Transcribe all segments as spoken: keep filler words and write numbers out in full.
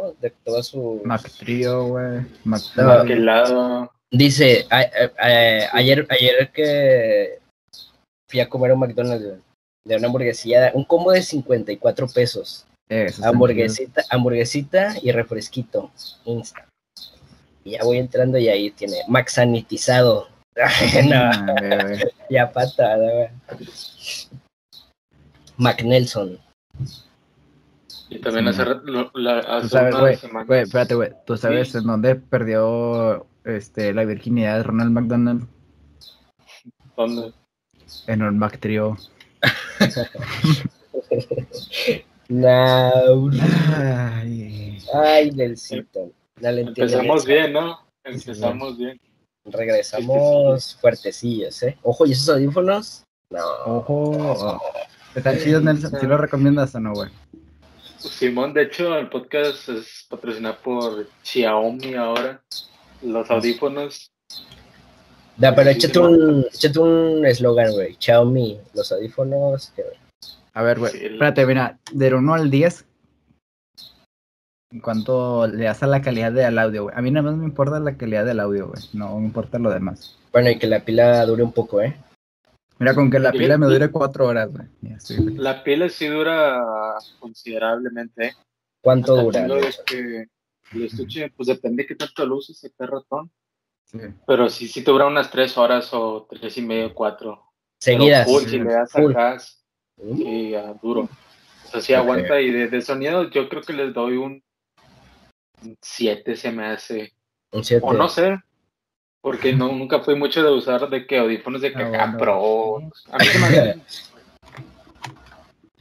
¿no? De toda su... McTrio, güey. McDonald's. Dice, a, a, a, ayer, ayer que fui a comer a un McDonald's, güey, de una hamburguesilla, un combo de cincuenta y cuatro pesos. Eso, hamburguesita, hamburguesita y refresquito. Insta. Y ya voy entrando y ahí tiene Max sanitizado. No, ya patada, güey. McNelson. Y también sí, hace lo, la hace sabes, una wey, semana. Güey, espérate, güey. ¿Tú sabes sí. en dónde perdió este la virginidad de Ronald McDonald? ¿Dónde? En un McTrio. No. Ay, ay, Nelsito. Empezamos bien, ¿no? Empezamos sí. bien. Regresamos sí, sí. fuertecillos, ¿eh? Ojo, ¿y esos audífonos? No. Ojo. Oh. ¿Están chidos, Nelson? ¿Sí lo recomiendas o no, güey? Simón, de hecho, el podcast es patrocinado por Xiaomi ahora. Los audífonos. Da, pero échate un, échate un eslogan, güey. Xiaomi, los audífonos. Que... A ver, güey, sí, el... espérate, mira, del uno al diez, ¿en cuanto le das a la calidad del audio, güey? A mí nada más me importa la calidad del audio, güey, no me importa lo demás. Bueno, y que la pila dure un poco, ¿eh? Mira, con que la pila me dure cuatro horas, güey. La pila sí dura considerablemente, ¿eh? ¿Cuánto dura? Es que el estuche, pues depende de qué tanto lo uses, este ratón. Sí. Pero sí, sí te dura unas tres horas o tres y medio, cuatro. Seguidas. Pero full, si le das acá... Sí, uh, duro. O sea, sí aguanta. Okay. Y de, de sonido yo creo que les doy un siete, se me hace. ¿Un siete? O no sé, porque no, nunca fui mucho de usar de que audífonos de caca, no, no. Pro. A mí se me hace.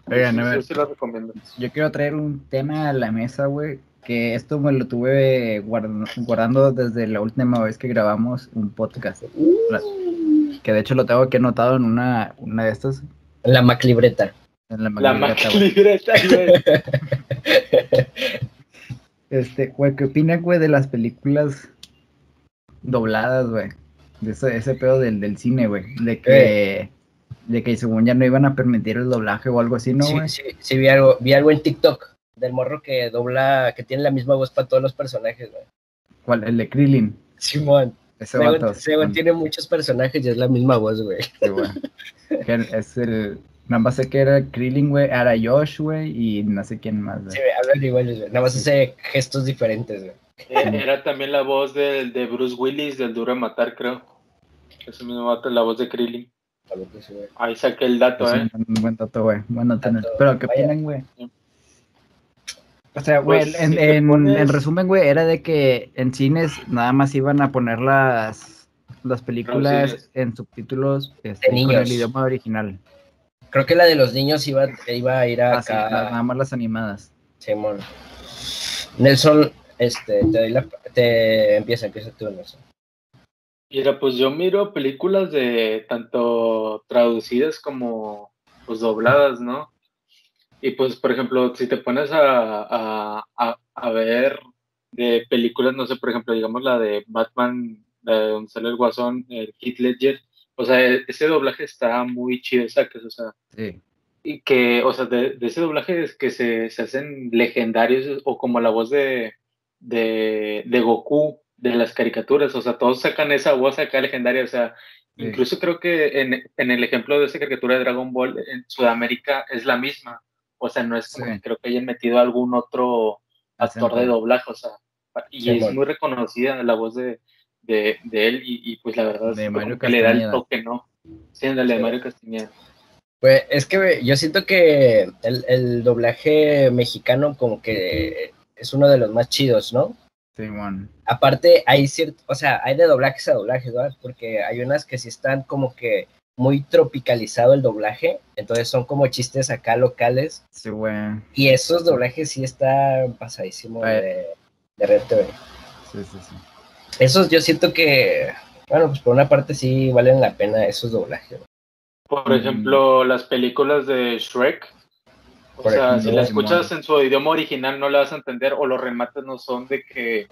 Oigan, a ver, sí, sí lo recomiendo. Yo quiero traer un tema a la mesa, güey, que esto me lo tuve guard- guardando desde la última vez que grabamos un podcast. Uh. Que de hecho lo tengo aquí anotado en una, una de estas. La MacLibreta. La MacLibreta, güey. Este, güey, ¿qué opinas, güey, de las películas dobladas, güey? De ese, ese pedo del, del cine, güey. De que, eh. de que según ya no iban a permitir el doblaje o algo así, ¿no, güey? Sí, sí, sí, vi algo, vi algo en TikTok del morro que dobla, que tiene la misma voz para todos los personajes, güey. ¿Cuál? El de Krillin. Simón. Ese Según, vato, según sí, tiene muchos personajes y es la misma voz, güey. Sí, güey. Es el... Nada más sé que era Krillin, güey, era Josh, güey, y no sé quién más, güey. Sí, hablan iguales, güey. Nada más hace gestos diferentes, güey. Era también la voz del de Bruce Willis, del Duro a Matar, creo. Ese mismo vato es la voz de Krillin. Sí, ahí saqué el dato, es eh. Un buen dato, güey. Bueno, tener. Pero que opinan, güey. Yeah. O sea, güey, pues, en, si en, pones... en resumen, güey, era de que en cines nada más iban a poner las, las películas no, sí, en subtítulos este, con el idioma original. Creo que la de los niños iba, iba a ir a ah, acá. Sí, nada más las animadas. Sí, mono. Nelson, este, te doy la... Te, empieza, empieza tú, Nelson. Mira, pues yo miro películas de tanto traducidas como pues dobladas, ¿no? Y pues, por ejemplo, si te pones a, a, a, a ver de películas, no sé, por ejemplo, digamos la de Batman, la de donde sale el Guasón, el Heath Ledger, o sea, ese doblaje está muy chido, ¿sabes? O sea, sí. Y que, o sea, de, de ese doblaje es que se, se hacen legendarios, o como la voz de, de, de Goku, de las caricaturas, o sea, todos sacan esa voz acá legendaria, o sea... Sí. Incluso creo que en, en el ejemplo de esa caricatura de Dragon Ball, en Sudamérica es la misma. O sea, no es como sí. que creo que hayan metido algún otro actor de doblaje, o sea, y sí, es bueno. muy reconocida la voz de, de, de él, y, y pues la verdad de es Mario que le da el toque, ¿no? Sí, la de sí. Mario Castañeda. Pues es que yo siento que el, el doblaje mexicano como que es uno de los más chidos, ¿no? Sí, bueno. Aparte hay cierto, o sea, hay de doblajes a doblajes, ¿verdad? Porque hay unas que sí están como que muy tropicalizado el doblaje, entonces son como chistes acá locales. Sí, güey. Y esos doblajes sí están pasadísimos de, de Red T V. Sí, sí, sí. Esos yo siento que, bueno, pues por una parte sí valen la pena esos doblajes. Por ejemplo, mm. las películas de Shrek, o por sea, ejemplo, si las escuchas en su idioma original no la vas a entender, o los remates no son de que...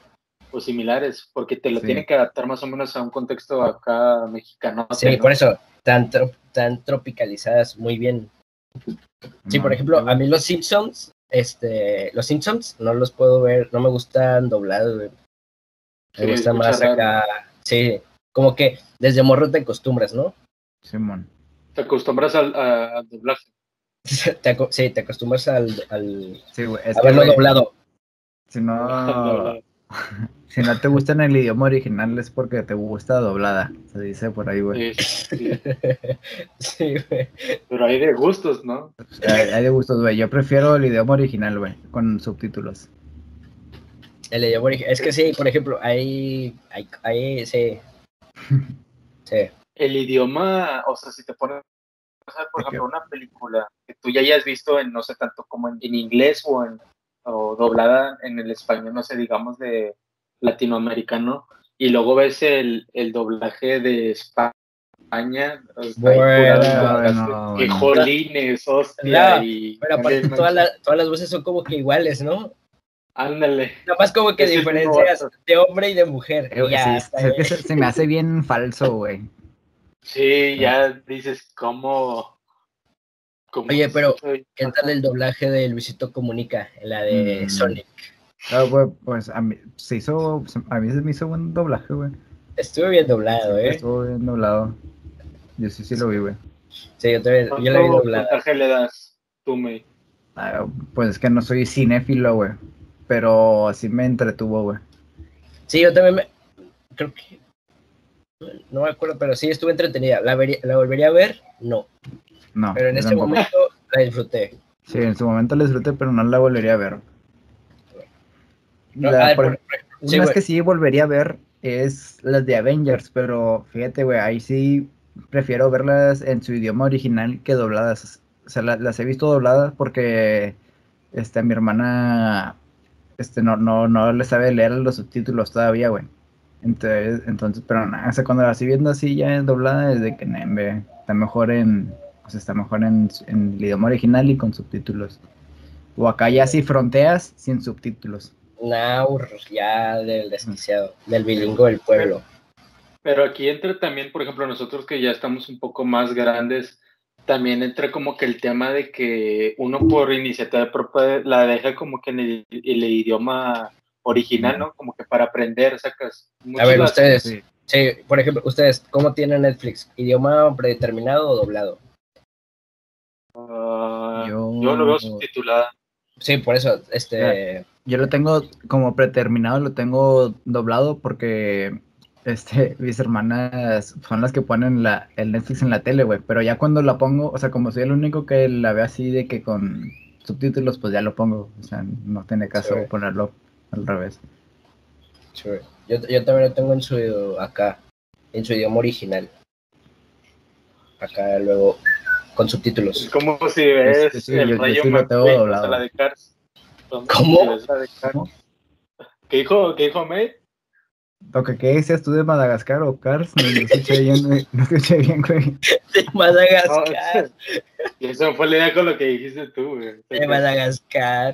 o similares, porque te lo sí. tienen que adaptar más o menos a un contexto acá mexicano. Sí, ¿no? Por eso, tan, tro- tan tropicalizadas, muy bien. Sí, no, por ejemplo, no. A mí los Simpsons, este, los Simpsons, no los puedo ver, no me gustan doblados, güey. Me sí, gusta más raro. Acá, sí, como que desde morro te acostumbras, ¿no? Simón. Te acostumbras al, a, al doblaje. te sí, te acostumbras al, al sí, güey, a verlo doblado. Si no, si no te gusta en el idioma original es porque te gusta doblada, se dice por ahí, güey. Sí, sí. Sí, güey. Pero hay de gustos, ¿no? Hay, hay de gustos, güey. Yo prefiero el idioma original, güey, con subtítulos. El idioma original. Es que sí, por ejemplo, hay, hay, hay, sí. Sí. El idioma, o sea, si te pones, por ejemplo, una película que tú ya hayas visto en, no sé, tanto como en, en inglés o en o doblada en el español, no sé, digamos de latinoamericano, y luego ves el, el doblaje de España, bueno, que jolines, hostia, y pero aparte todas las, todas las voces son como que iguales, ¿no? Ándale. Nada más como que diferencias de hombre y de mujer. Eh, ya, sí, se, se, se me hace bien falso, güey. Sí, ya dices, ¿cómo? ¿Cómo? Oye, pero ¿qué tal el doblaje de Luisito Comunica, la de mm. Sonic? No, güey, pues a mí se hizo, a mí se me hizo buen doblaje, güey. Estuvo bien doblado, sí, ¿eh? Estuvo bien doblado. Yo sí, sí lo vi, güey. Sí, yo también, yo lo vi doblado. ¿Qué le das tú, me? Ah, pues es que no soy cinéfilo, güey. Pero así me entretuvo, güey. Sí, yo también me... Creo que... No me acuerdo, pero sí estuve entretenida. ¿La, vería, la volvería a ver? No. No. Pero en este momento la disfruté. Sí, en su momento la disfruté, pero no la volvería a ver. No, la, a ver por, por, por, sí, una es que sí volvería a ver es las de Avengers, pero fíjate, güey, ahí sí prefiero verlas en su idioma original que dobladas. O sea, la, las he visto dobladas porque este, mi hermana... Este, no, no, no le sabe leer los subtítulos todavía, güey. Entonces, entonces pero nada, o sea, cuando la estoy viendo así ya es doblada, desde que ne, me, está mejor en, o sea, está mejor en, en el idioma original y con subtítulos. O acá ya sí fronteas sin subtítulos. No, ya del desquiciado, del bilingüe del pueblo. Pero, pero aquí entra también, por ejemplo, nosotros que ya estamos un poco más grandes, también entra como que el tema de que uno por iniciativa propia la deja como que en el, el idioma original, ¿no? Como que para aprender, sacas... A ver, ustedes, sí. Sí, por ejemplo, ustedes, ¿cómo tienen Netflix? ¿Idioma predeterminado o doblado? Uh, yo... yo lo veo subtitulada. Sí, por eso, este... Yo lo tengo como predeterminado, lo tengo doblado porque... Este, mis hermanas son las que ponen la, el Netflix en la tele, güey, pero ya cuando la pongo, o sea, como soy el único que la ve así de que con subtítulos, pues ya lo pongo, o sea, no tiene caso sí, ponerlo al revés. Sí, yo, yo también lo tengo en su, acá, en su idioma original, acá luego, con subtítulos. Es como si ves es, es, el yo, rayo yo McQueen, o sea, la de Cars. ¿Cómo? La de Cars. ¿Cómo? ¿Qué dijo, qué dijo May? Lo que decías tú de Madagascar o Cars, no lo escuché bien, no escuché bien, güey. De Madagascar. Y eso fue la idea con lo que dijiste tú, güey. De Madagascar.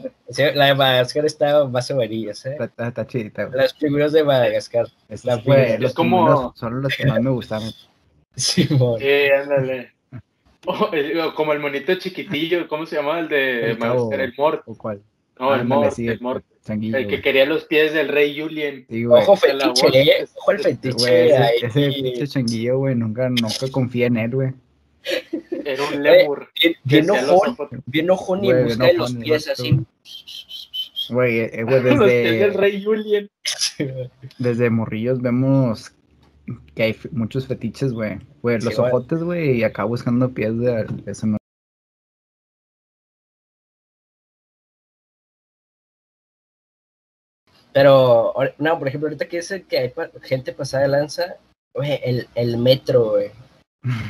La de Madagascar está más amarillas, ¿eh? Está, está chidita, güey. Las figuras de Madagascar. Es, la fue, es como... Primeros, solo los que más me gustaron. Sí, bueno. Sí, ándale. Oh, el, como el monito chiquitillo, ¿cómo se llamaba el de el Madagascar? Cabo, ¿el Mort? ¿O cuál? No, el Mort, el Mort. El que güey. Quería los pies del Rey Julien. Sí, ojo fetiche, eh. Ojo el fetiche. Güey, ese, ay, ese pinche changuillo, güey, nunca, nunca confía en él, güey. Era un lemur. Bien, bien ojón, bien ojón y busca de los pies así. Güey, eh, güey, desde... los pies del Rey Julien. Desde morrillos vemos que hay muchos fetiches, güey. Güey, los sí, ojotes, güey. güey, y acá buscando pies de... Eso no. Pero, no, por ejemplo, ahorita que dice que hay pa gente pasada de lanza, güey, el, el metro, güey.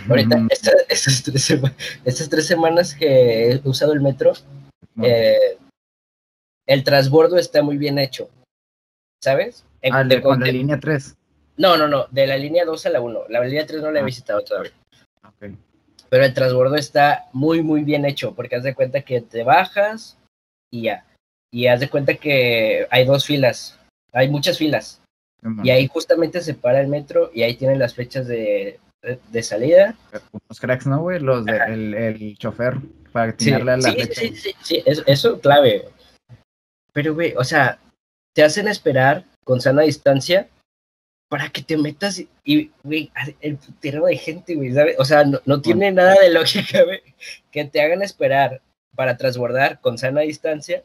Ahorita, esta, estas, tres sema estas tres semanas que he usado el metro, eh, el transbordo está muy bien hecho, ¿sabes? En, ah, de, de, con la de, línea tres. No, no, no, de la línea dos a la uno. La línea tres no la he ah. visitado todavía. Okay. Pero el transbordo está muy, muy bien hecho, porque haz de cuenta que te bajas y ya. Y haz de cuenta que hay dos filas, hay muchas filas, y ahí justamente se para el metro, y ahí tienen las fechas de, de salida. Los cracks, ¿no, güey? Los del de, el chofer. para tirarle sí, a la sí, fecha. Sí, sí, sí, eso, eso clave. Pero, güey, o sea, te hacen esperar con sana distancia para que te metas y, güey, el putero de gente, güey, ¿sabes? O sea, no, no tiene nada de lógica, güey, que te hagan esperar para transbordar con sana distancia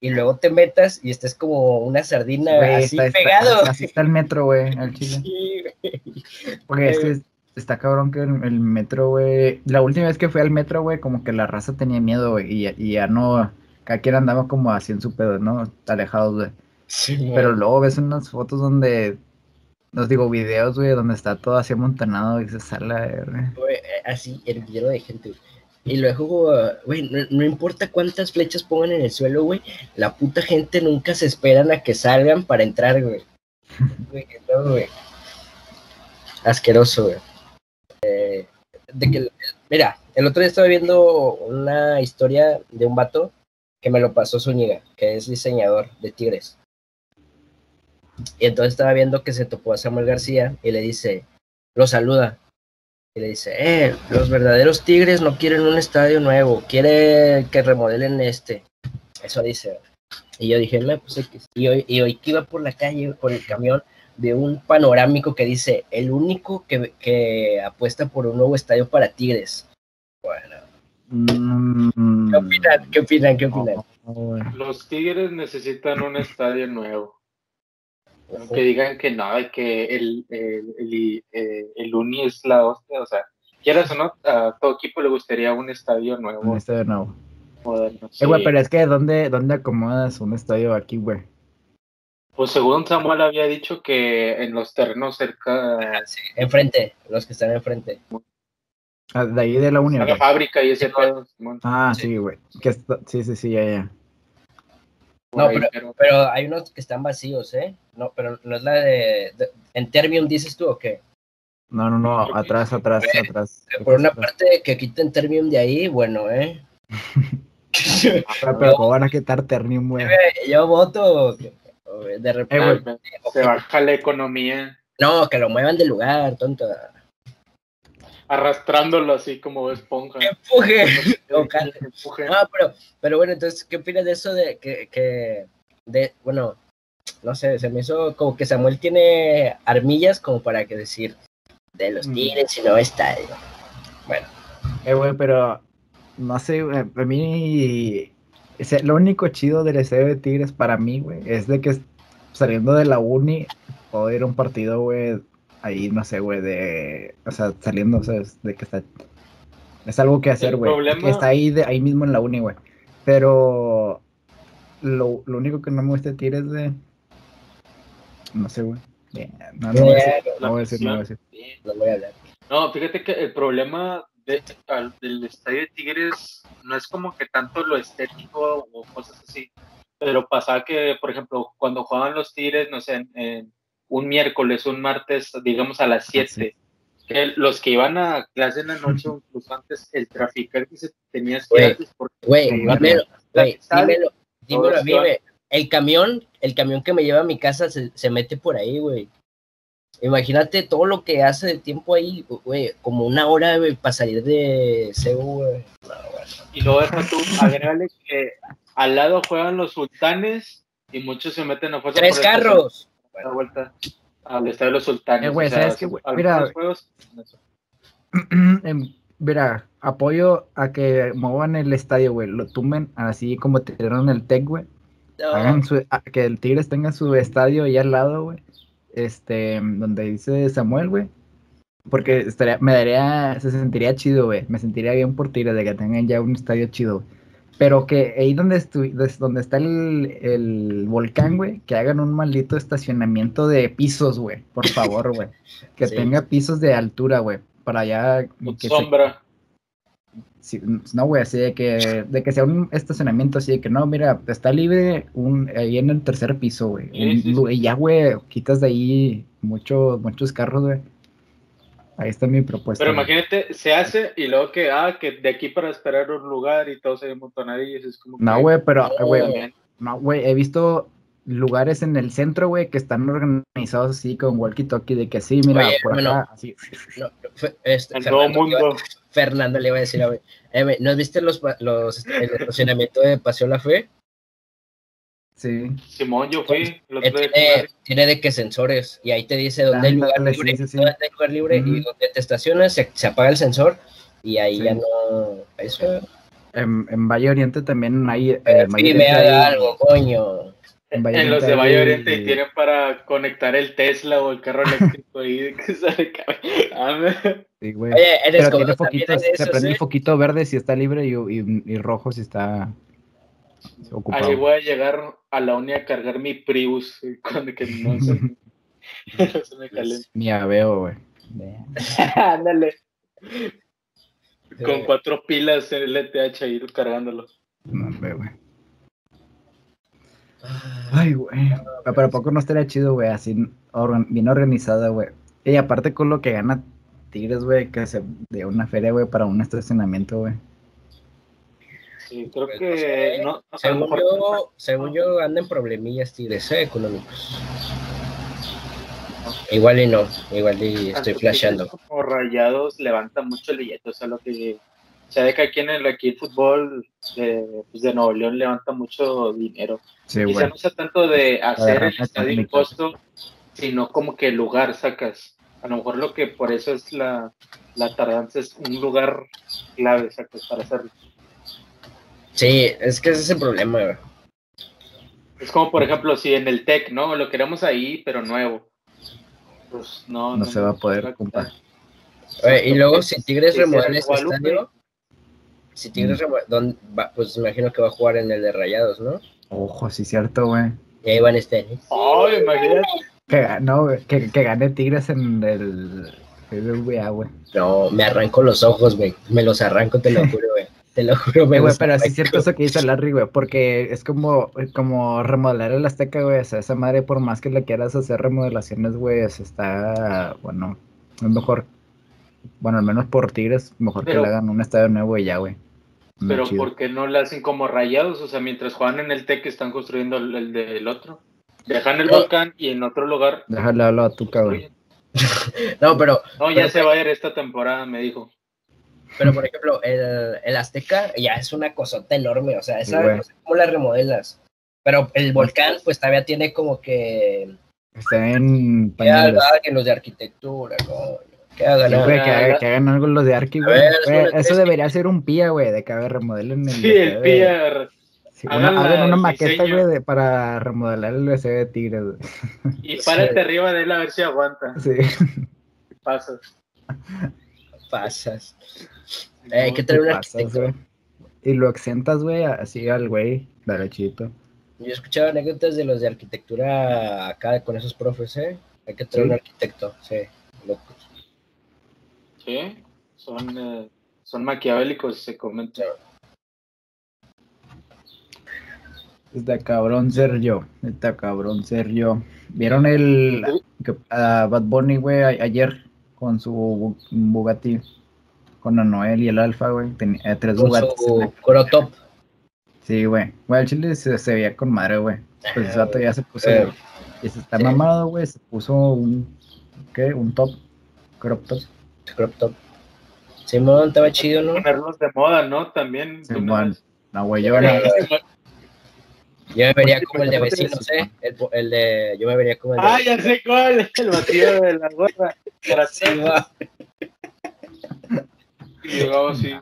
y luego te metas y estés como una sardina, güey, así está, pegado. Está, así está el metro, güey, al chile. Sí, güey. Porque este es, está cabrón que el, el metro, güey, la última vez que fui al metro, güey, como que la raza tenía miedo, güey, y, y ya no... Cada quien andaba como así en su pedo, ¿no? Alejados, güey. Sí, güey. Pero luego ves unas fotos donde... Nos digo, videos, güey, donde está todo así amontonado y se sale, güey. Así, el lleno de gente, güey. Y luego, güey, no, no importa cuántas flechas pongan en el suelo, güey. La puta gente nunca se esperan a que salgan para entrar, güey. Güey, no, güey. Asqueroso, güey. Eh, de que, mira, el otro día estaba viendo una historia de un vato que me lo pasó Zúñiga, que es diseñador de Tigres. Y entonces estaba viendo que se topó a Samuel García y le dice, lo saluda. Y le dice, eh, los verdaderos Tigres no quieren un estadio nuevo, quieren que remodelen este. Eso dice. Y yo dije, no, pues X. Y hoy, y hoy que iba por la calle, por el camión, de un panorámico que dice, el único que, que apuesta por un nuevo estadio para Tigres. Bueno. ¿Qué opinan? ¿Qué opinan? ¿Qué opinan? Los Tigres necesitan un estadio nuevo. Aunque digan que no, que el, el, el, el, el U N I es la hostia, o sea, quieras o no, a todo equipo le gustaría un estadio nuevo. Un estadio nuevo. Moderno. Sí. Eh, güey, pero es que, ¿dónde, dónde acomodas un estadio aquí, güey? Pues según Samuel había dicho que en los terrenos cerca... Ah, sí. Enfrente, los que están enfrente. Ah, de ahí de la unión. La fábrica y ese sí, todo. Ah, sí, güey. Sí, que está... sí, sí, sí, ya, ya. No, pero, pero, pero hay unos que están vacíos, ¿eh? No, pero no es la de... de ¿en Terbium dices tú o qué? No, no, no, atrás, atrás, eh, atrás. Por una atrás. Parte que quiten Terbium de ahí, bueno, ¿eh? Ahora, pero ¿cómo van a quitar Terbium, güey? Yo voto. De repente... Eh, se baja la economía. No, que lo muevan de lugar, tonto. Arrastrándolo así como esponja. ¡Empuje! No, pero, pero bueno, entonces, ¿qué opinas de eso de que, que de, bueno, no sé, se me hizo como que Samuel tiene armillas como para que decir de los Tigres y no está, digo. Bueno. Eh, güey, pero no sé, güey, a mí ese, lo único chido del estadio de Tigres para mí, güey, es de que saliendo de la uni puedo ir a un partido, güey, ahí, no sé, güey, de... O sea, saliendo, o sea, de que está... Es algo que hacer, güey. Problema... Está ahí, de, ahí mismo en la uni, güey. Pero... Lo, lo único que no me gusta de Tigres es de... No sé, güey. Yeah. No, no, yeah, no voy a decir, no voy a decir. No voy a hablar. No, fíjate que el problema de, al, del estadio de Tigres no es como que tanto lo estético o cosas así. Pero pasaba que, por ejemplo, cuando jugaban los Tigres, no sé, en... en un miércoles, un martes, digamos a las siete, sí. Que los que iban a clase en la noche, incluso antes, el traficar que se tenías que ir antes porque... Güey, dímelo, güey, dímelo, dímelo a mí, güey. El camión, el camión que me lleva a mi casa se, se mete por ahí, güey. Imagínate todo lo que hace de tiempo ahí, güey, como una hora, güey, para salir de Cebu, güey. No, y luego deja tú, agrégale que al lado juegan los Sultanes y muchos se meten a fuerza. ¡Tres por carros! La vuelta al estadio de los Sultanes. Eh, wey, o sea, ¿sabes qué, wey? Mira, juegos, eh, mira, apoyo a que muevan el estadio, güey, lo tumben así como tiraron el TEC, güey. No. Hagan su, a, que el Tigres tenga su estadio ahí al lado, güey, este, donde dice Samuel, güey, porque estaría, me daría, se sentiría chido, güey, me sentiría bien por Tigres de que tengan ya un estadio chido, wey. Pero que ahí donde, estu- donde está el, el volcán, güey, que hagan un maldito estacionamiento de pisos, güey. Por favor, güey. Que sí. Tenga pisos de altura, güey. Para allá... Que sombra. Se... Sí, no, güey, así de que, de que sea un estacionamiento así de que no, mira, está libre un, ahí en el tercer piso, güey. Sí, sí, sí. Ya, güey, quitas de ahí mucho, muchos carros, güey. Ahí está mi propuesta. Pero imagínate, güey. Se hace y luego que, ah, que de aquí para esperar un lugar y todo se montonadillos, es como... No, güey, pero, güey, no, güey, he visto lugares en el centro, güey, que están organizados así con walkie-talkie, de que sí, mira, oye, por bueno, acá, así. No, este, en Fernando, todo mundo. Iba, Fernando le iba a decir, a ver, eh, ¿nos viste los, los, el estacionamiento de Paseo La Fe? Sí. Simón, yo fui. Los eh, tiene, tiene de que sensores, y ahí te dice dónde hay lugar libre, sí, sí, sí. dónde hay lugar libre, uh-huh. y donde te estacionas, se, se apaga el sensor, y ahí sí. ya no... Eso. En, en Valle Oriente también hay... Eh, sí, me haga algo, coño. En, en los de Valle Oriente y... tienen para conectar el Tesla o el carro eléctrico ahí que sale. Sí, güey. Oye, eres pero tiene foquitos, se prende ¿sí? el foquito verde si está libre y, y, y rojo si está ocupado. Ahí voy a llegar a la uni a cargar mi Prius cuando que no se, se me caliente. Mi aveo, güey. Ándale. Con cuatro pilas en el L T H ahí cargándolo. No, güey. Ay, güey. Pero ¿a poco no estaría chido, güey? Así, or- bien organizada, güey. Y aparte con lo que gana Tigres, güey, que se de una feria, güey, para un estacionamiento, güey. Sí, creo que... No, no, según, mejor... yo, según yo, andan problemillas Tigres, ¿eh? Económicos. Igual y no, igual y estoy flasheando. Como Rayados levanta mucho el billete, o sea, lo que... O sea, de que aquí en el, aquí el fútbol de, pues de Nuevo León levanta mucho dinero. Sí, quizá bueno. no sea tanto de hacer el estadio impuesto, sino como que el lugar sacas. A lo mejor lo que por eso es la, la tardanza es un lugar clave, sacas, para hacerlo. Sí, es que ese es el problema, güey. Es como, por ejemplo, si en el TEC, ¿no? Lo queremos ahí, pero nuevo. Pues no, no, no se va a poder comprar. Oye, y luego si Tigres sí, remodela ese estadio... Si Tigres, ¿dónde va? Pues imagino que va a jugar en el de Rayados, ¿no? Ojo, sí, cierto, güey. Y ahí van este. ¿Eh? ¡Oh, imagínate! Que, no, que, que gane Tigres en el B B V A, güey. No, me arranco los ojos, güey. Me los arranco, te lo juro, güey. Te lo juro, güey. Pero arranco. Sí es cierto eso que dice Larry, güey. Porque es como, como remodelar el Azteca, güey. O sea, esa madre, por más que le quieras hacer remodelaciones, güey, se está, bueno, es mejor. Bueno, al menos por Tigres, mejor pero, que le hagan un estadio nuevo y ya, güey. Muy pero chido. ¿Por qué no la hacen como Rayados? O sea, mientras juegan en el TEC están construyendo el, el del otro. Dejan el Volcán y en otro lugar... Déjale hablar a tu cabrón. No, pero... No, pero, ya pero, se va a ir esta temporada, me dijo. Pero, por ejemplo, el, el Azteca ya es una cosota enorme. O sea, esa no sé cómo la remodelas. Pero el Volcán, pues, todavía tiene como que... Está en pañales. Que los de arquitectura, ¿no? Que hagan, sí, güey, que, hagan, que hagan algo los de Arqui, güey. Ver, güey eso tres, debería ser un P I A, güey, de que a ver, remodelen el... Sí, el P I A. Sí, hagan una, hagan una maqueta, güey, de, para remodelar el U S B de Tigres, güey. Y párate sí. arriba de él a ver si aguanta. Sí. Pasas. Pasas. Eh, hay que traer un arquitecto. Güey. Y lo exentas, güey, así al güey, derechito. Yo he escuchado anécdotas de los de arquitectura acá con esos profes, ¿eh? Hay que traer sí. un arquitecto, sí, loco. Sí, son, eh, son maquiavélicos, se comenta. Está cabrón ser yo, está cabrón ser yo. ¿Vieron el uh, Bad Bunny, güey, ayer con su Bugatti, con Anuel y el Alfa, güey? Tenía eh, tres Bugattis. Su crotop. Sí, güey. Güey, el chile se, se veía con madre, güey. Pues el vato ya se puso, eh, y se está sí. mamado, güey, se puso un, ¿qué? Un top, crop top. Crop top. Simón, estaba chido, ¿no? Ponerlos de moda, ¿no? También. Simón. No, güey, yo no. Yo me vería como el de vecinos, ¿eh? El, el de... Yo me vería como el de... ¡Ah, ya sé cuál! El batido de la gorra. Gracias. Y llegaba así.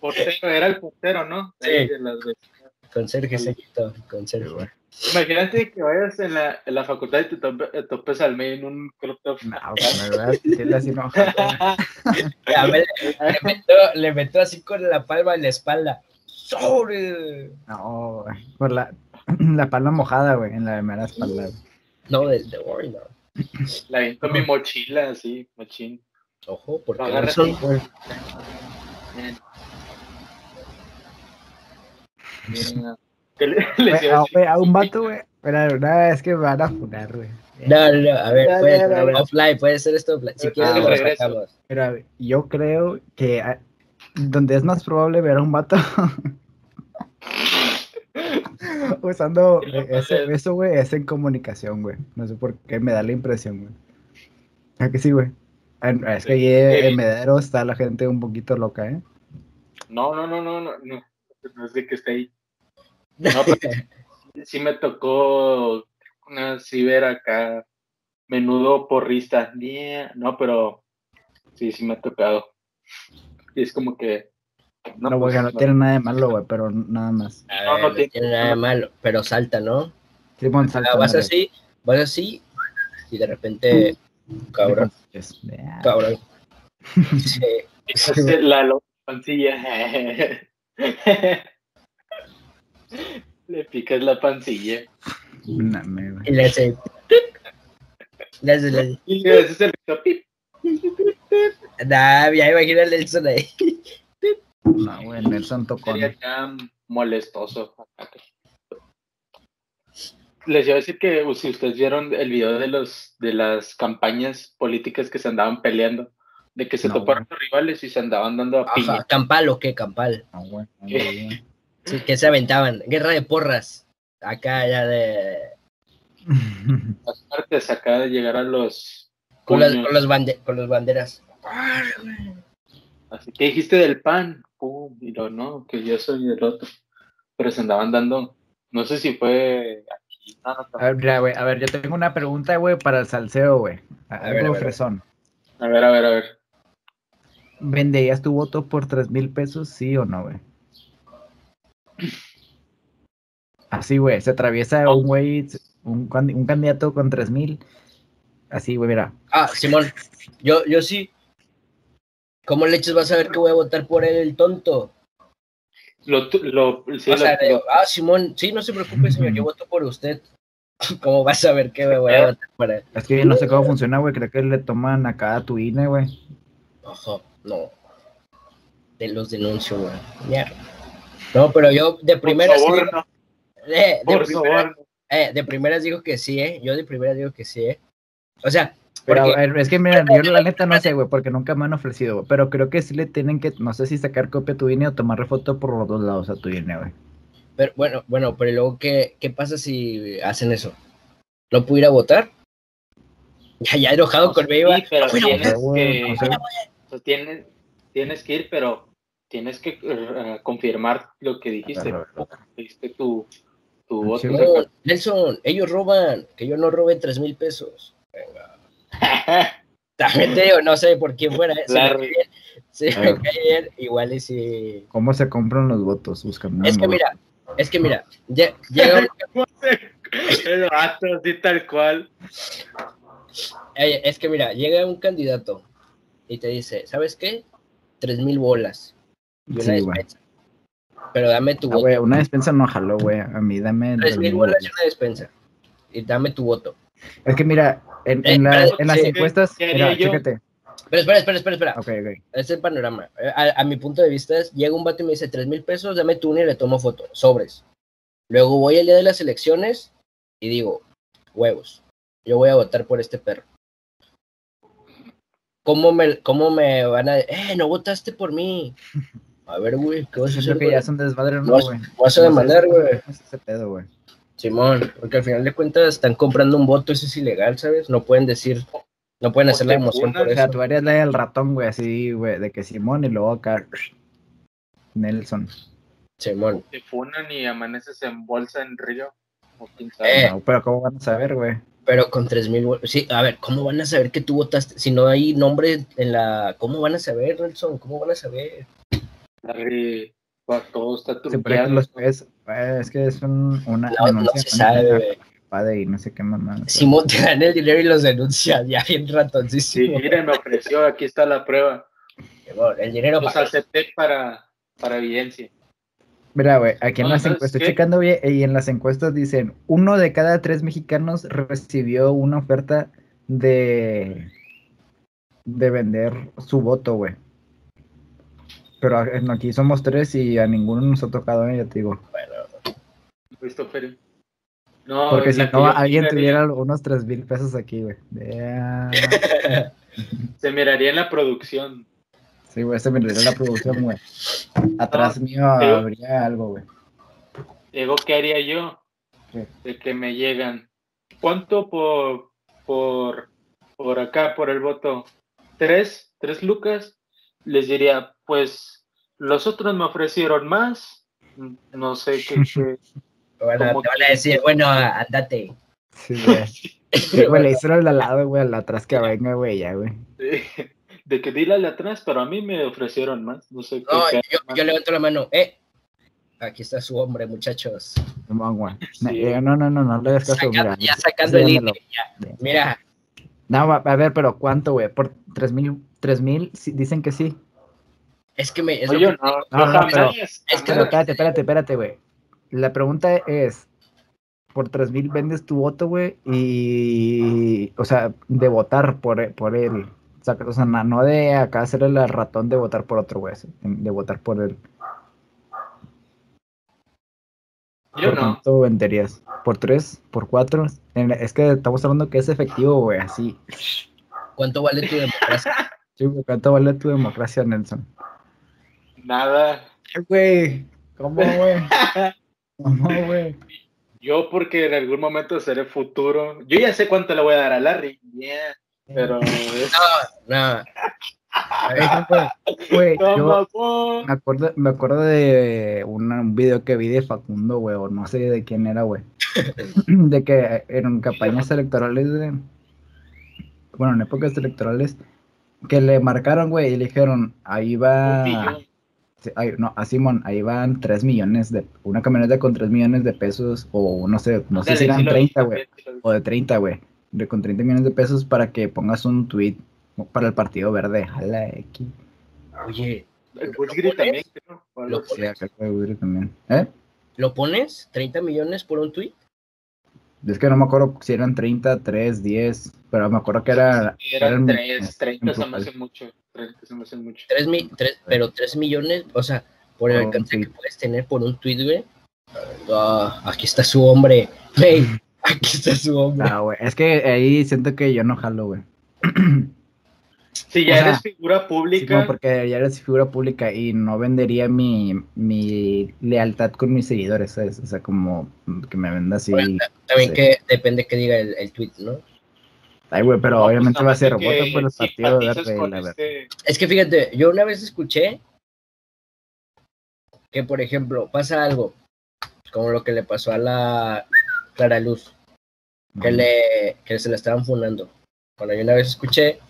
Portero, era el portero, ¿no? Sí. Con Sergio se quitó. Con Sergio, güey. Imagínate que vayas en la, en la facultad y te tope, topes al medio en un crop top. No, ¿verdad? le, meto, le meto así con la palma en la espalda. ¡Sobre! No, por la, la palma mojada, güey, en la de mera espalda. Güey. No, del de hoy, no. La vi con mi mochila, así, mochín. Ojo, porque no agarras el... Le, le we, a, we, a un vato, güey. Pero una vez que me van a funar, güey. No, no, no. A ver, no, puede, no, no, no. offline, puede ser esto offline. Si quieres, lo sacamos. Pero a ver, yo creo que a, donde es más probable ver a un vato usando ese, eso, güey, es en comunicación, güey. No sé por qué me da la impresión, güey. ¿A que sí, güey? Es que allí en Medero está la gente un poquito loca, ¿eh? No, no, no, no, no, no, no es de que esté ahí. No, pero sí me tocó una ciber acá, menudo porrista. No, pero sí, sí me ha tocado. Y es como que... No, no, pues, no, no tiene nada de malo, güey, pero nada más. Ver, no, no, no tiene, tiene nada de malo, pero salta, ¿no? Sí, bueno, salta, ah, vas madre. así, vas así, y de repente... Cabrón. Cabrón. Sí. Es la pancilla. Le picas la pancilla. No, me y le hace... Le hace la... Y le hace el... Nah, ya imagina el Nelson ahí. No, güey, Nelson tocó. Sería tan molestoso. Les iba a decir que si ustedes vieron el video de los de las campañas políticas que se andaban peleando, de que se no, toparon los rivales y se andaban dando a piña. ¿Campal o qué? Campal. No, güey, no, ¿Qué? Sí, que se aventaban. Guerra de porras. Acá ya de... Las partes acá de llegar a los... Con, las, con, los, bande con los banderas. Así que dijiste del pan. Uh, mira, no, que yo soy el otro. Pero se andaban dando... No sé si fue... No, no, no. A ver, mira, güey, a ver, yo tengo una pregunta, güey, para el salseo, güey. Algo fresón. A ver, a ver, a ver. ¿Venderías tu voto por tres mil pesos, sí o no, güey? Así, güey, se atraviesa no. un güey, un, un candidato con tres mil. Así, güey, mira. Ah, Simón, yo, yo sí. ¿Cómo leches vas a ver que voy a votar por él, el tonto? Lo, lo, sí, o sea, lo, digo, ah, Simón, sí, no se preocupe, señor, yo voto por usted. ¿Cómo vas a ver qué me voy a votar para él? Es que yo no sé cómo funciona, güey, creo que le toman acá a tu I N E, güey. Ojo, no. Te los denuncio, güey. Yeah. No, pero yo de primeras... Por favor, digo, no. Eh, por de, primeras, favor. Eh, de primeras digo que sí, eh. Yo de primeras digo que sí, eh. O sea... Pero porque, a ver, es que mira, yo la neta no sé, güey, porque nunca me han ofrecido, güey, pero creo que sí le tienen que, no sé si sacar copia a tu I N E o tomarle foto por los dos lados a tu I N E, güey. Pero bueno, bueno, pero luego, ¿qué, qué pasa si hacen eso? ¿No pudiera votar? Ya, ya enojado no, conmigo. Sí, pero bueno, tienes, bueno, que, bueno, bueno, bueno. Tienes, tienes que ir, pero tienes que uh, confirmar lo que dijiste. Claro, claro, claro. Dijiste tu, tu voto. No, Nelson, ellos roban, que yo no robe tres mil pesos. Venga. También te digo, no sé por quién fuera, ¿eh? Claro. Se me cae bien, igual y si... ¿Cómo se compran los votos? Búscame. Es que mira, es que mira, llega un... El vato así tal cual. Es que mira, llega un candidato y te dice, ¿sabes qué? Tres mil bolas y una sí, despensa. Wey. Pero dame tu ah, voto. Wey, una despensa no jaló, güey, a mí dame... Tres mil bolas y una despensa. Y dame tu voto. Es que mira... En, en, eh, la, pero, en las sí, encuestas, mira, chécate. Pero espera, espera, espera, espera. Okay, okay. Este es el panorama. A, a mi punto de vista es, llega un vato y me dice, tres mil pesos, dame tu I N E y le tomo foto, sobres. Luego voy al día de las elecciones y digo, huevos, yo voy a votar por este perro. ¿Cómo me, cómo me van a eh, no votaste por mí? A ver, güey, ¿qué vas a hacer, güey? Ya son desmadre, no, güey. Vas a demandar, güey. Es ese pedo, güey. Simón, porque al final de cuentas están comprando un voto, eso es ilegal, ¿sabes? No pueden decir, no pueden hacer la emoción por eso. O sea, tú harías la del ratón, güey, así, güey, de que Simón y luego acá, Nelson. Simón. Te funan y amaneces en bolsa en Río, o quién sabe. Eh, no, pero ¿cómo van a saber, güey? Pero con tres mil, sí, a ver, ¿cómo van a saber que tú votaste? Si no hay nombre en la, ¿cómo van a saber, Nelson? ¿Cómo van a saber? Arre. Todo está turbiado. Es que es un, una no, denuncia. No se sabe, güey. No sé qué mamá. Simón, te dan el dinero y los denuncias. Ya bien ratoncísimo. Sí, miren, me ofreció. Aquí está la prueba. El dinero los para... Los acepté para, para evidencia. Mira, güey, aquí no, en las encuestas. Estoy checando, güey, y en las encuestas dicen uno de cada tres mexicanos recibió una oferta de... de vender su voto, güey. Pero aquí somos tres y a ninguno nos ha tocado, ¿eh? Ya te digo. Bueno. No, porque si no, alguien miraría... tuviera unos tres mil pesos aquí, güey. Yeah. Se miraría en la producción. Sí, güey, se miraría en la producción, güey. Atrás no, mío pero... habría algo, güey. Digo, ¿qué haría yo? Sí. De que me llegan. ¿Cuánto por, por, por acá, por el voto? Tres, tres lucas. Les diría, pues, los otros me ofrecieron más. No sé qué. qué bueno, te van a decir, bueno, andate. Sí, güey. Sí, güey, le hicieron al lado, güey, al atrás que venga, güey, ya, güey. Sí. De que dile al atrás, pero a mí me ofrecieron más. No sé qué. No, qué yo, yo levanto la mano, eh. Aquí está su hombre, muchachos. No, sí. no, no, no, no, no le des caso. Saca, ya sacando el I N E, ya. Mira. No, a ver, pero ¿cuánto, güey? ¿Por tres mil? ¿Tres mil? Sí, dicen que sí. Es que me... Es Oye, que, no, no, no, no, pero... Es que pero, espérate, espérate, espérate, güey. La pregunta es, por tres mil vendes tu voto, güey, y... O sea, de votar por, por él. O sea, o sea, no de acá hacer el ratón de votar por otro, güey. De votar por él. Yo ¿Por no. ¿Cuánto venderías? ¿Por tres? ¿Por cuatro? Es que estamos hablando que es efectivo, güey, así. ¿Cuánto vale tu democracia? Sí, ¿cuánto vale tu democracia, Nelson? Nada. Güey, ¿cómo, güey? ¿Cómo, güey? Yo porque en algún momento seré futuro. Yo ya sé cuánto le voy a dar a Larry. Yeah, pero... No, no. Wey, yo me acuerdo, me acuerdo de una, un video que vi de Facundo, güey, o no sé de quién era, güey, de que eran campañas electorales, de, bueno, en épocas electorales, que le marcaron, güey, y le dijeron, ahí va, ahí, no, a Simón, ahí van tres millones de, una camioneta con tres millones de pesos, o no sé, no sé si eran treinta, güey, o de treinta, güey, con treinta millones de pesos para que pongas un tweet para el partido verde, jala X. Oye, el Woodgrid también, creo. ¿Lo pones? Sí, también. ¿Eh? ¿Lo pones? ¿treinta millones por un tweet? Es que no me acuerdo si eran treinta, tres, diez, pero me acuerdo que era... Sí, eran tres, treinta se me hace mucho. treinta se me hace mucho. tres, tres, pero tres millones, o sea, por el oh, alcance sí. que puedes tener por un tweet, güey. Ah, aquí está su hombre, güey. Aquí está su hombre. No, güey, es que ahí siento que yo no jalo, güey. Si ya o sea, eres figura pública. Sí, no, porque ya eres figura pública y no vendería mi, mi lealtad con mis seguidores, ¿sabes? O sea, como que me venda así. Bueno, también no sé. Que depende que diga el, el tweet, ¿no? Ay, güey, pero no, obviamente va a ser voto por los partidos verde, la este... verdad. Es que fíjate, yo una vez escuché que, por ejemplo, pasa algo como lo que le pasó a la Clara Luz, que, uh-huh. le, que se la estaban funando. Bueno, yo una vez escuché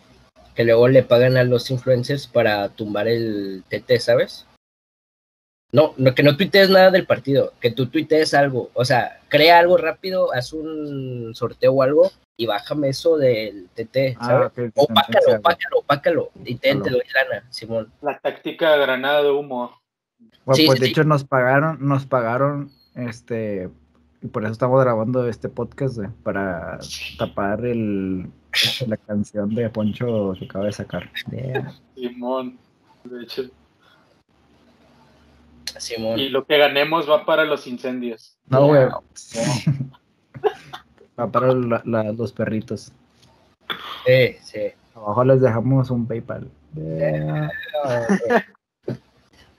que luego le pagan a los influencers para tumbar el T T, ¿sabes? No, no, que no tuitees nada del partido, que tú tuitees algo, o sea, crea algo rápido, haz un sorteo o algo y bájame eso del T T, ¿sabes? Ah, opácalo, opácalo, opácalo, y te, te doy lana, Simón. La táctica de granada de humo. Bueno, sí, pues sí, de sí. hecho nos pagaron, nos pagaron, este, y por eso estamos grabando este podcast, ¿eh? Para tapar el... la canción de Poncho que acaba de sacar. Yeah. Simón, de hecho. Simón. Y lo que ganemos va para los incendios. No, güey. Yeah. No. Va para la, la, los perritos. Sí, sí. Abajo les dejamos un PayPal. Yeah.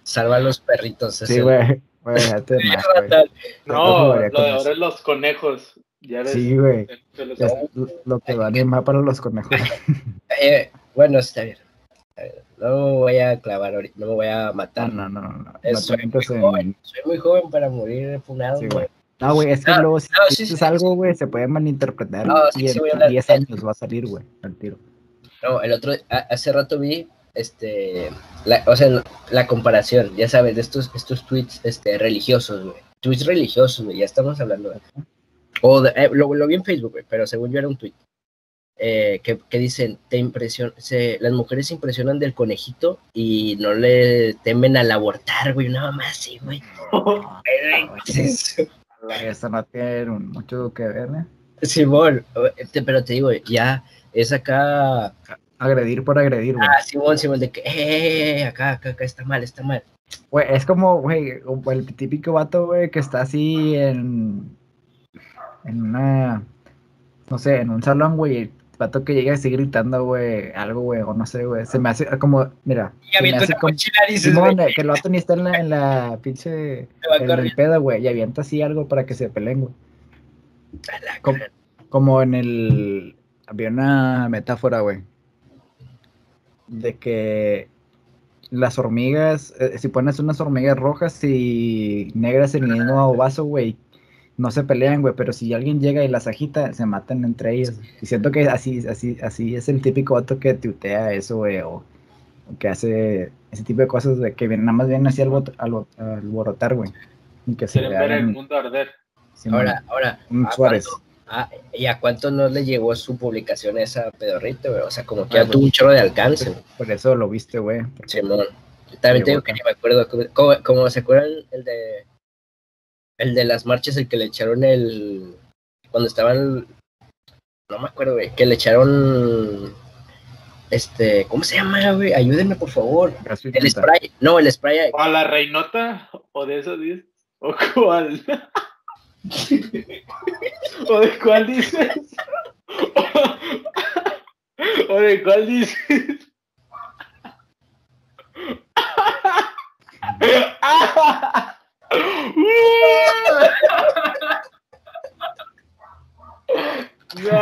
Salva a los perritos. Sí, güey. No, lo de ahora es los conejos. Ya les, sí, güey. Lo que vale más para los conejos. Eh, bueno, está bien. No me voy a clavar ahorita, no me voy a matar. No, no, no. no. Es, soy, muy en... joven, soy muy joven para morir funado, güey. Sí, no, güey, es que no, luego si no, sí, es sí, algo, güey, sí. se puede malinterpretar. No, sí, y en sí, diez años va a salir, güey, al tiro. No, el otro, a, hace rato vi, este, la, o sea, la comparación, ya sabes, de estos, estos tweets, este, religiosos, güey. Tweets religiosos, güey, ya estamos hablando, güey. O de, eh, lo, lo vi en Facebook, wey, pero según yo era un tweet eh, que, que dicen te impresion se, las mujeres se impresionan del conejito y no le temen al abortar, güey, nada más sí, güey. No, es eso no tiene mucho que ver, ¿eh? Simón, te, pero te digo, ya es acá agredir por agredir, güey. Ah, Simón, Simón, de que eh, acá, acá, acá está mal, está mal. Güey, es como, güey, el típico vato, güey, que está así en... en una, no sé, en un salón, güey, Pato que llegue a seguir gritando, güey, algo, güey, o no sé, güey. Se me hace como, mira. Y avienta una como, mochila, dices, güey. Que el otro ni está en la, en la pinche, en el pedo, güey. Y avienta así algo para que se peleen, güey. Como, como en el, había una metáfora, güey. De que las hormigas, eh, si pones unas hormigas rojas y negras en el mismo vaso, güey, no se pelean, güey, pero si alguien llega y las agita, se matan entre ellos. Y siento que así, así, así es el típico vato que tuitea eso, güey, o, o que hace ese tipo de cosas, güey, que nada más vienen así al, bot, al, bot, al borotar, güey. Quieren ver el mundo arder. Sí, ahora, ahora, ¿a Suárez? Cuánto, a, ¿y a cuánto no le llegó su publicación esa pedorrito, güey? O sea, como que ya ah, tuvo un chorro de alcance. Por eso lo viste, güey. Sí, no, yo también tengo que ni me acuerdo, como, como se acuerdan el de... El de las marchas, el que le echaron el... Cuando estaban... No me acuerdo, güey. Que le echaron... Este... ¿Cómo se llama, güey? Ayúdenme, por favor. Resulta. El spray. No, el spray. ¿O a la Reinota? ¿O de esos diez? ¿O cuál? ¿O de cuál dices? ¿O de cuál dices? No.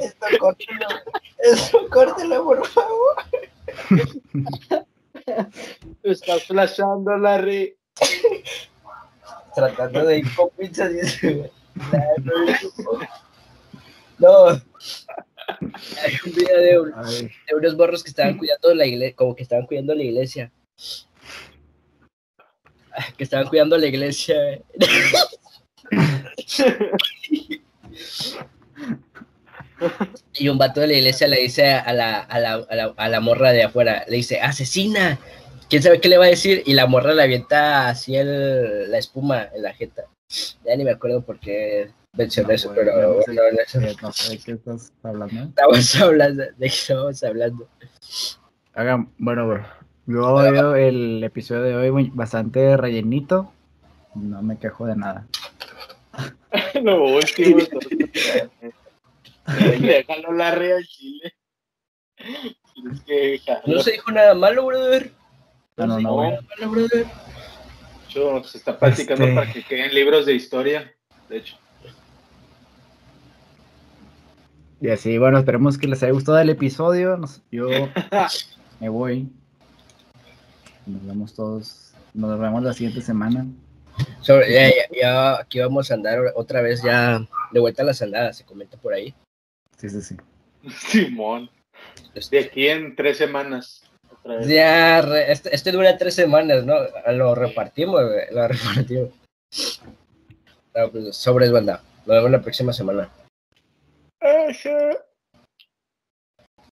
Esto córtelo, eso córtelo, por favor. Estás flashando, Larry. Tratando de ir con pizza, dice. No. Hay un video de, un, de unos borros que estaban cuidando la iglesia, como que estaban cuidando la iglesia. Que estaban cuidando la iglesia, eh. Y un vato de la iglesia le dice a la, a la, a la, a la morra de afuera, le dice, asesina. ¿Quién sabe qué le va a decir? Y la morra le avienta así el, la espuma en la jeta. Ya ni me acuerdo por qué mencioné no, eso, wey, pero no sé, bueno, no sé. No sé de qué estás hablando. Estamos hablando, de qué estamos hablando. Hagan, bueno, bro. Yo veo el episodio de hoy bastante rellenito. No me quejo de nada. No, es que déjalo la rea al chile. Es que no se dijo nada malo, brother. No, no, no, no bueno. Malo, brother. De hecho, se está practicando este... para que queden libros de historia. De hecho. Y así, bueno, esperemos que les haya gustado el episodio. Nos, yo me voy. Nos vemos todos. Nos vemos la siguiente semana. So, ya, ya, ya aquí vamos a andar otra vez ya de vuelta a las andadas, se comenta por ahí. Sí, sí, sí. Simón. De aquí en tres semanas. Otra vez. Ya, re, este, este dura tres semanas, ¿no? Lo repartimos, lo repartimos. No, pues, sobre es banda. Nos vemos la próxima semana.